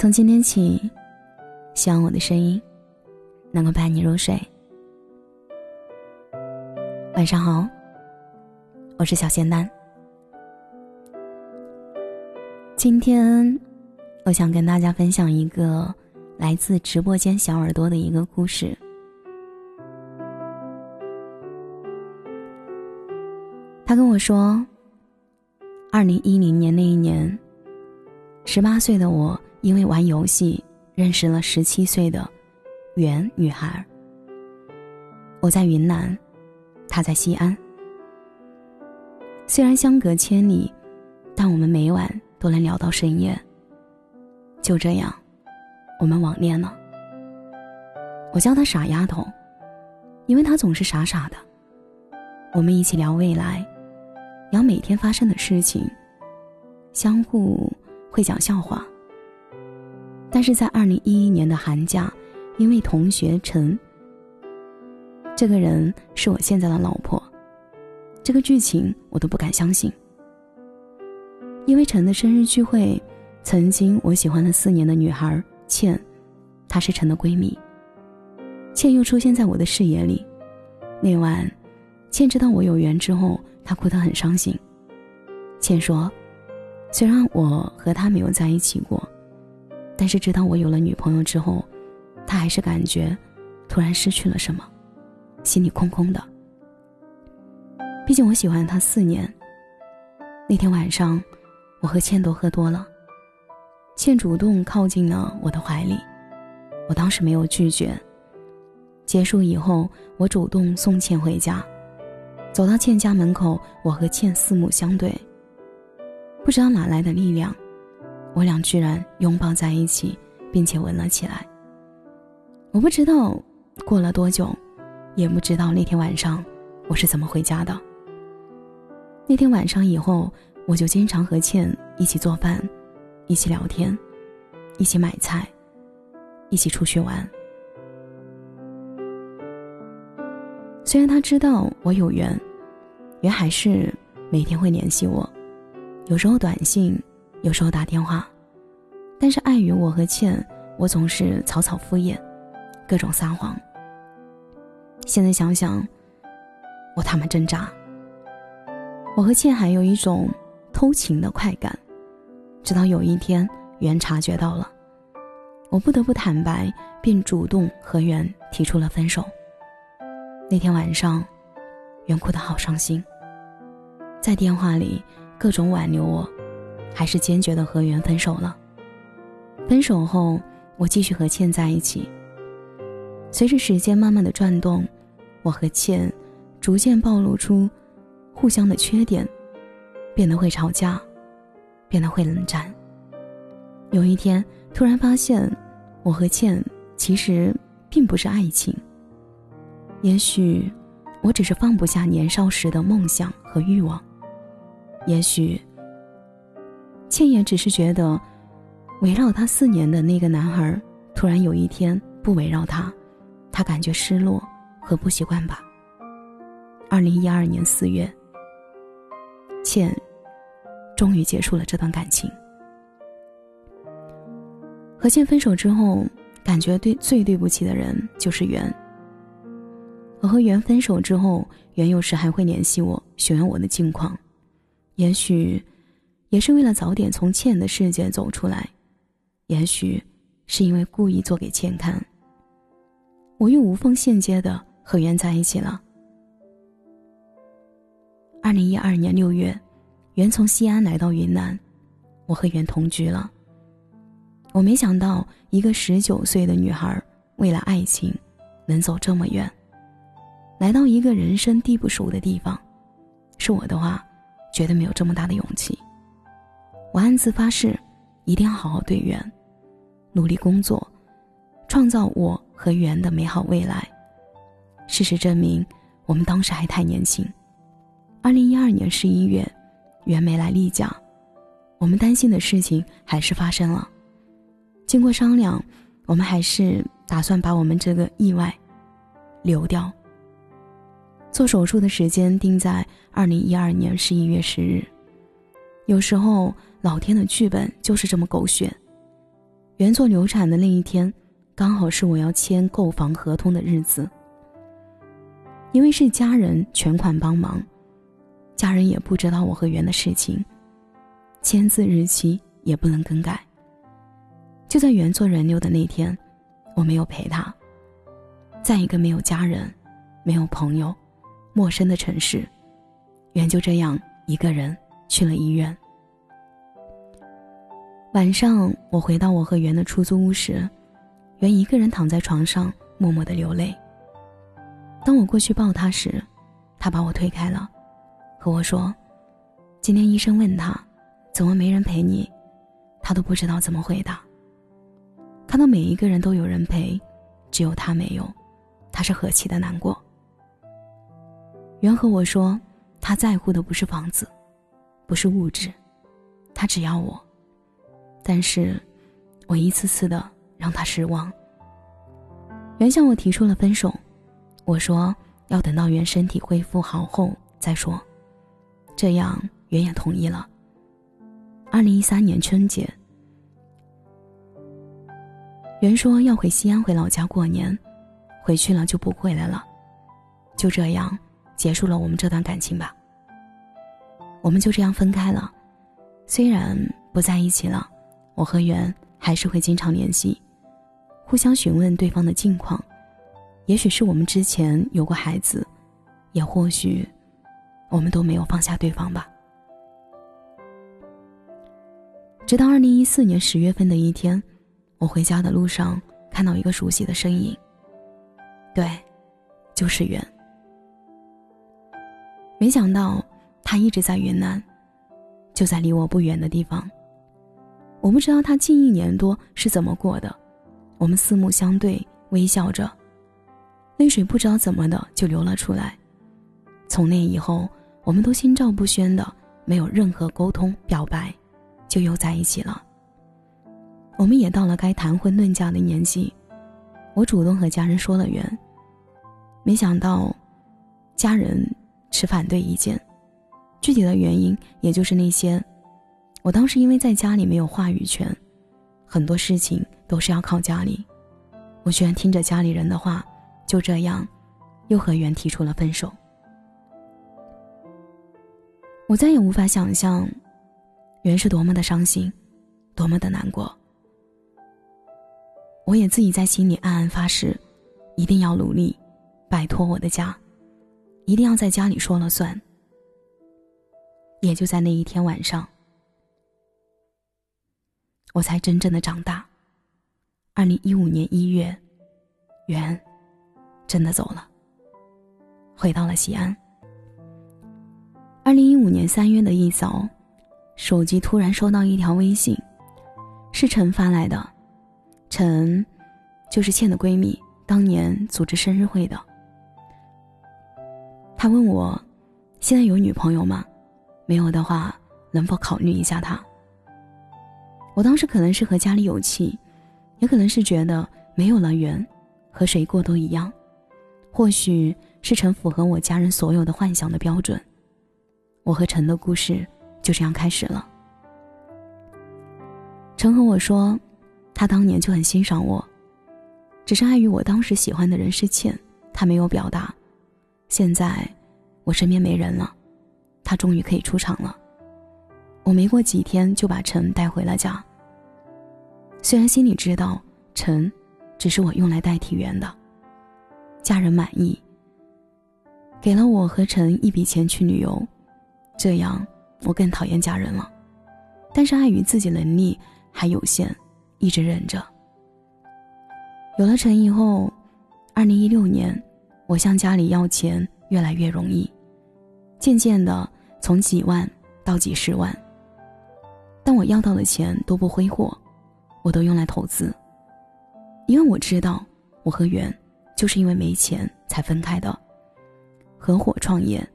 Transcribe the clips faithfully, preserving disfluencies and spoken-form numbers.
从今天起，希望我的声音能够伴你入睡。晚上好，我是小仙丹。今天我想跟大家分享一个来自直播间小耳朵的一个故事。他跟我说，二零一零年那一年，十八岁的我因为玩游戏认识了十七岁的袁女孩。我在云南，她在西安。虽然相隔千里，但我们每晚都能聊到深夜。就这样，我们网恋了。我叫她傻丫头，因为她总是傻傻的。我们一起聊未来，聊每天发生的事情，相互会讲笑话。但是在二零一一年的寒假，因为同学陈，这个人是我现在的老婆，这个剧情我都不敢相信。因为陈的生日聚会，曾经我喜欢了四年的女孩倩，她是陈的闺蜜，倩又出现在我的视野里。那晚倩知道我有缘之后，她哭得很伤心。倩说，虽然我和他没有在一起过，但是直到我有了女朋友之后，他还是感觉突然失去了什么，心里空空的。毕竟我喜欢他四年。那天晚上我和倩都喝多了，倩主动靠近了我的怀里，我当时没有拒绝。结束以后，我主动送倩回家。走到倩家门口，我和倩四目相对，不知道哪来的力量，我俩居然拥抱在一起，并且吻了起来。我不知道过了多久，也不知道那天晚上我是怎么回家的。那天晚上以后，我就经常和倩一起做饭，一起聊天，一起买菜，一起出去玩。虽然她知道我有缘，原还是每天会联系我，有时候短信，有时候打电话，但是碍于我和倩，我总是草草敷衍，各种撒谎。现在想想，我他妈挣扎。我和倩还有一种偷情的快感，直到有一天袁察觉到了，我不得不坦白，并主动和袁提出了分手。那天晚上袁哭得好伤心，在电话里各种挽留我，还是坚决的和袁分手了。分手后，我继续和倩在一起。随着时间慢慢的转动，我和倩逐渐暴露出互相的缺点，变得会吵架，变得会冷战。有一天突然发现，我和倩其实并不是爱情。也许我只是放不下年少时的梦想和欲望，也许倩也只是觉得围绕她四年的那个男孩突然有一天不围绕她，她感觉失落和不习惯吧。二零一二年四月，倩终于结束了这段感情。和倩分手之后，感觉对最对不起的人就是袁。我和袁分手之后，袁有时还会联系我，询问我的近况。也许也是为了早点从倩的世界走出来，也许是因为故意做给倩看。我又无缝衔接的和袁在一起了。二零一二年六月，袁从西安来到云南，我和袁同居了。我没想到一个十九岁的女孩为了爱情能走这么远，来到一个人生地不熟的地方。是我的话，绝对没有这么大的勇气。我暗自发誓，一定要好好对袁，努力工作，创造我和袁的美好未来。事实证明，我们当时还太年轻。二零一二年十一月，袁没来例假，我们担心的事情还是发生了。经过商量，我们还是打算把我们这个意外留掉。做手术的时间定在二零一二年十一月十日。有时候老天的剧本就是这么狗血。原作流产的那一天，刚好是我要签购房合同的日子。因为是家人全款帮忙，家人也不知道我和原的事情，签字日期也不能更改。就在原作人流的那天，我没有陪他，在一个没有家人、没有朋友、陌生的城市，原就这样一个人去了医院。晚上我回到我和原的出租屋时，原一个人躺在床上默默地流泪。当我过去抱他时，他把我推开了，和我说，今天医生问他怎么没人陪你，他都不知道怎么回答。看到每一个人都有人陪，只有他没有，他是何其的难过。原和我说，他在乎的不是房子，不是物质，他只要我。但是我一次次的让他失望。原向我提出了分手，我说要等到原身体恢复好后再说，这样原也同意了。二零一三年春节，原说要回西安，回老家过年，回去了就不回来了，就这样结束了我们这段感情吧。我们就这样分开了，虽然不在一起了，我和原还是会经常联系，互相询问对方的近况，也许是我们之前有过孩子，也或许我们都没有放下对方吧。直到二零一四年十月份的一天，我回家的路上看到一个熟悉的身影，对，就是原。没想到他一直在云南，就在离我不远的地方。我不知道他近一年多是怎么过的，我们四目相对，微笑着，泪水不知道怎么的就流了出来。从那以后，我们都心照不宣的，没有任何沟通表白，就又在一起了。我们也到了该谈婚论嫁的年纪，我主动和家人说了缘，没想到家人持反对意见，具体的原因也就是那些，我当时因为在家里没有话语权，很多事情都是要靠家里，我居然听着家里人的话，就这样又和原提出了分手。我再也无法想象原是多么的伤心，多么的难过。我也自己在心里暗暗发誓，一定要努力摆脱我的家，一定要在家里说了算。也就在那一天晚上，我才真正的长大。二零一五年一月，原真的走了，回到了西安。二零一五年三月的一早，手机突然收到一条微信，是陈发来的。陈就是倩的闺蜜，当年组织生日会的。她问我现在有女朋友吗，没有的话能否考虑一下她。我当时可能是和家里有气，也可能是觉得没有了缘和谁过都一样，或许是陈符合我家人所有的幻想的标准。我和陈的故事就这样开始了。陈和我说，他当年就很欣赏我，只是碍于我当时喜欢的人是倩，他没有表达。现在我身边没人了，他终于可以出场了。我没过几天就把陈带回了家，虽然心里知道陈只是我用来代替原的。家人满意，给了我和陈一笔钱去旅游，这样我更讨厌家人了，但是碍于自己能力还有限，一直忍着。有了陈以后，二零一六年我向家里要钱越来越容易，渐渐的从几万到几十万，但我要到的钱都不挥霍，我都用来投资。因为我知道我和原就是因为没钱才分开的，合伙创业，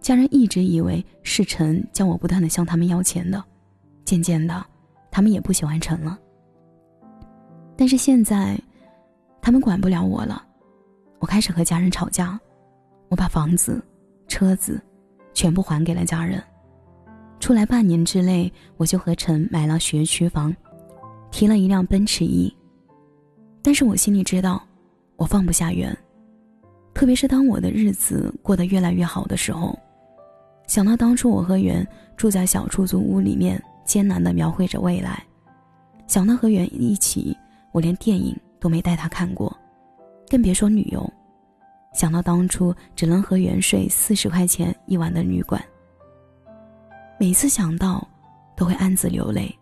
家人一直以为是陈叫我不断的向他们要钱的，渐渐的他们也不喜欢陈了。但是现在他们管不了我了，我开始和家人吵架，我把房子车子全部还给了家人。出来半年之内，我就和陈买了学区房，提了一辆奔驰E，但是我心里知道，我放不下缘，特别是当我的日子过得越来越好的时候，想到当初我和缘住在小出租屋里面，艰难地描绘着未来，想到和缘一起，我连电影都没带他看过，更别说旅游。想到当初只能和缘睡四十块钱一晚的旅馆，每次想到都会暗自流泪。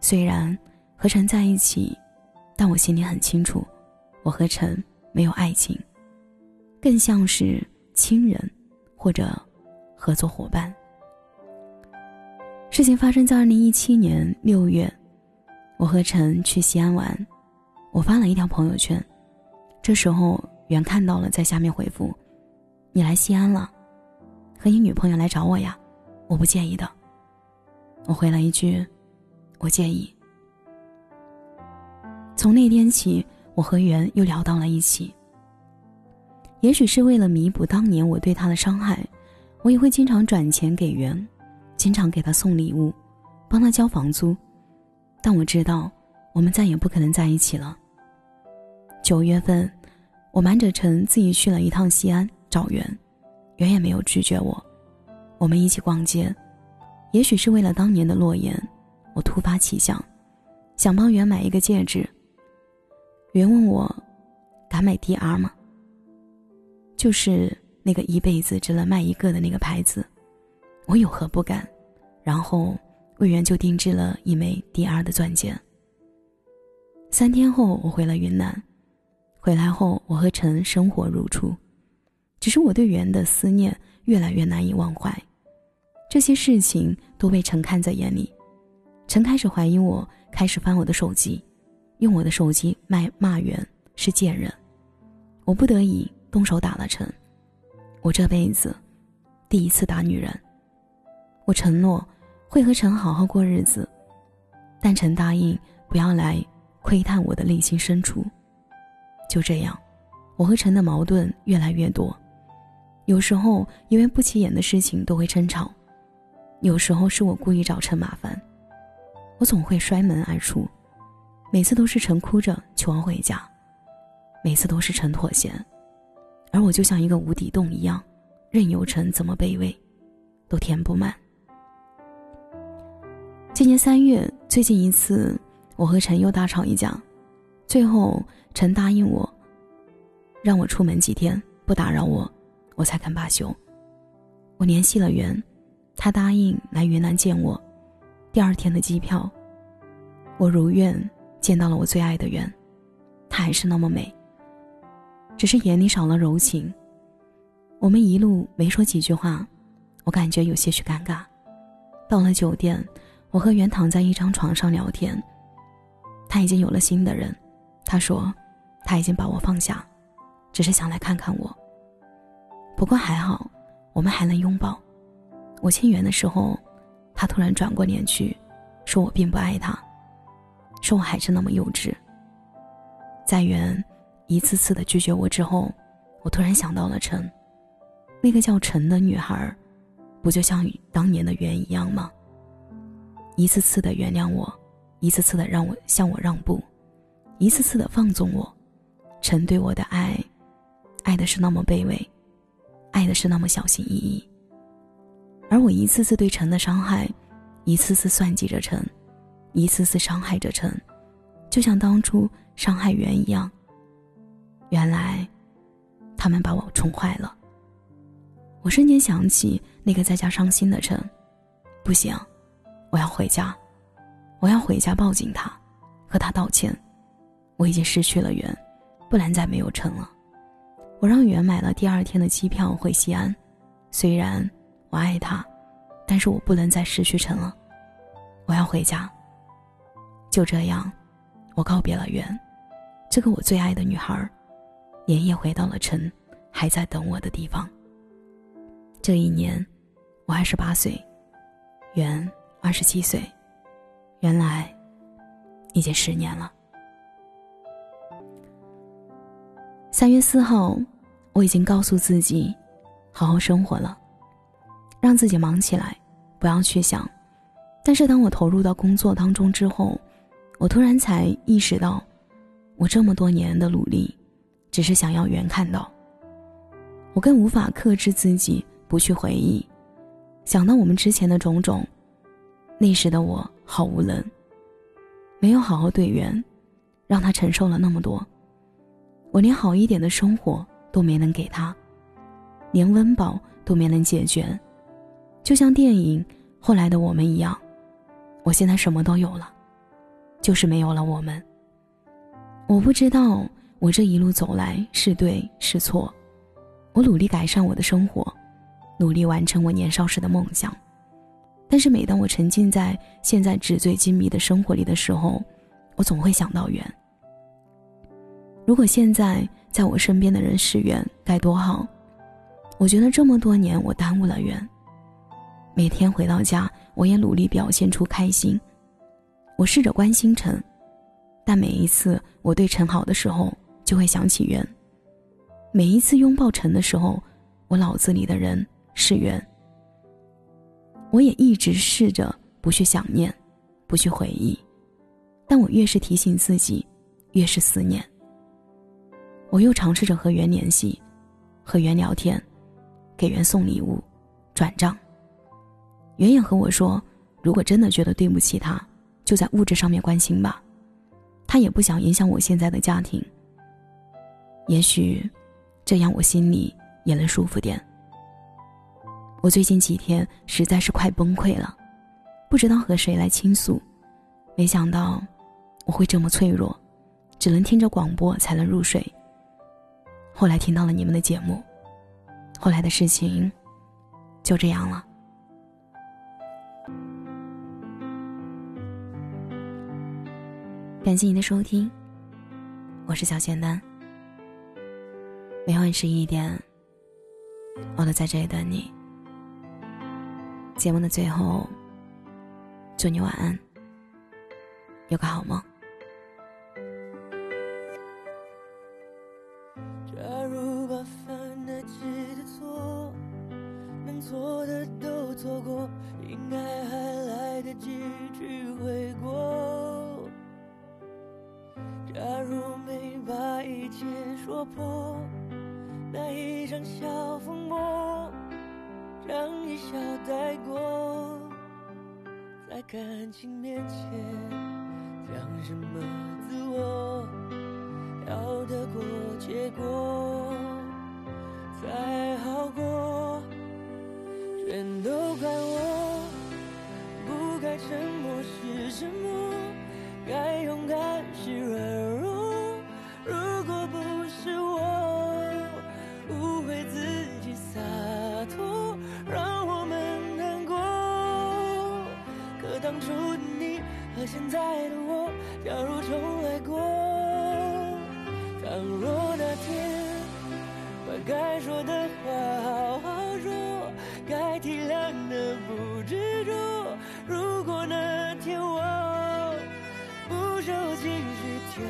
虽然和陈在一起，但我心里很清楚，我和陈没有爱情，更像是亲人或者合作伙伴。事情发生在二零一七年六月，我和陈去西安玩，我发了一条朋友圈，这时候缘看到了，在下面回复：你来西安了，和你女朋友来找我呀，我不介意的。我回了一句：我介意。从那天起，我和缘又聊到了一起。也许是为了弥补当年我对他的伤害，我也会经常转钱给缘，经常给他送礼物，帮他交房租，但我知道我们再也不可能在一起了。九月份，我瞒着陈自己去了一趟西安找缘，缘也没有拒绝我，我们一起逛街。也许是为了当年的诺言，我突发奇想，想帮缘买一个戒指。缘问我敢买 D R 吗？就是那个一辈子只能卖一个的那个牌子，我有何不敢？然后为缘就定制了一枚 D R 的钻戒。三天后我回了云南，回来后我和陈生活如初，只是我对缘的思念越来越难以忘怀，这些事情都被陈看在眼里。陈开始怀疑我，开始翻我的手机，用我的手机卖骂缘是贱人。我不得已动手打了陈，我这辈子第一次打女人。我承诺会和陈好好过日子，但陈答应不要来窥探我的内心深处。就这样，我和陈的矛盾越来越多，有时候因为不起眼的事情都会争吵，有时候是我故意找陈麻烦，我总会摔门而出，每次都是陈哭着求我回家，每次都是陈妥协，而我就像一个无底洞一样，任由陈怎么卑微都填不满。今年三月最近一次，我和陈又大吵一架，最后陈答应我让我出门几天，不打扰我，我才肯罢休。我联系了缘，他答应来云南见我，第二天的机票我如愿见到了我最爱的缘，她还是那么美，只是眼里少了柔情。我们一路没说几句话，我感觉有些许尴尬。到了酒店，我和缘躺在一张床上聊天，他已经有了新的人，他说他已经把我放下，只是想来看看我，不过还好我们还能拥抱。我亲缘的时候，他突然转过脸去，说我并不爱他，说我还是那么幼稚。在缘一次次的拒绝我之后，我突然想到了陈，那个叫陈的女孩不就像当年的缘一样吗？一次次的原谅我，一次次的让我向我让步，一次次的放纵我。陈对我的爱，爱的是那么卑微，爱的是那么小心翼翼，而我一次次对陈的伤害，一次次算计着陈，一次次伤害着陈，就像当初伤害缘一样。原来他们把我宠坏了。我瞬间想起那个在家伤心的陈，不行，我要回家，我要回家抱紧他，和他道歉，我已经失去了缘，不然再没有陈了。我让缘买了第二天的机票回西安，虽然我爱他，但是我不能再失去陈了，我要回家。就这样，我告别了缘，这个我最爱的女孩，连夜回到了陈还在等我的地方。这一年我二十八岁，缘二十七岁，原来已经十年了。三月四号，我已经告诉自己好好生活了，让自己忙起来，不要去想。但是当我投入到工作当中之后，我突然才意识到，我这么多年的努力，只是想要缘看到。我更无法克制自己不去回忆，想到我们之前的种种，那时的我好无能，没有好好对缘，让他承受了那么多。我连好一点的生活都没能给他，连温饱都没能解决，就像电影后来的我们一样，我现在什么都有了，就是没有了我们。我不知道我这一路走来是对是错，我努力改善我的生活，努力完成我年少时的梦想，但是每当我沉浸在现在纸醉金迷的生活里的时候，我总会想到缘。如果现在在我身边的人是缘，该多好！我觉得这么多年我耽误了缘。每天回到家，我也努力表现出开心，我试着关心陈，但每一次我对陈好的时候，就会想起缘。每一次拥抱陈的时候，我脑子里的人是缘。我也一直试着不去想念，不去回忆，但我越是提醒自己，越是思念。我又尝试着和缘联系，和缘聊天，给缘送礼物，转账。缘也和我说，如果真的觉得对不起他，就在物质上面关心吧，他也不想影响我现在的家庭。也许这样我心里也能舒服点。我最近几天实在是快崩溃了，不知道和谁来倾诉，没想到我会这么脆弱，只能听着广播才能入睡。后来听到了你们的节目，后来的事情就这样了。感谢您的收听，我是小仙丹。每晚十一点，我都在这里等你。节目的最后，祝你晚安，有个好梦。做的都做过，应该还来得及去悔过。假如没把一切说破，那一场小风波，让一笑带过。在感情面前，讲什么自我，要得过结果，才好过。全都怪我，不该沉默是沉默，该勇敢是软弱。如果不是我误会自己洒脱，让我们难过。可当初的你和现在的我，假如重来过，倘若那天把该说的话好好说，该体谅的不执着。如果那天我不受情绪挑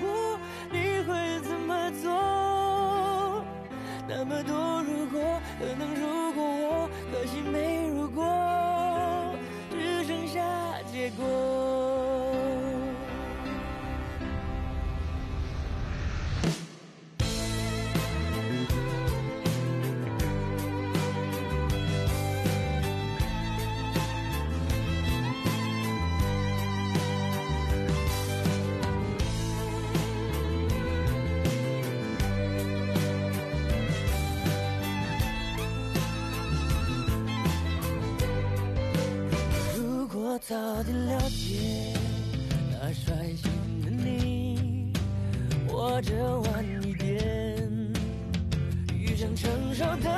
拨，你会怎么做？那么多如果，可能如果我，可惜没如果，只剩下结果。早点了解那率性的你，活着晚一点，遇上成熟的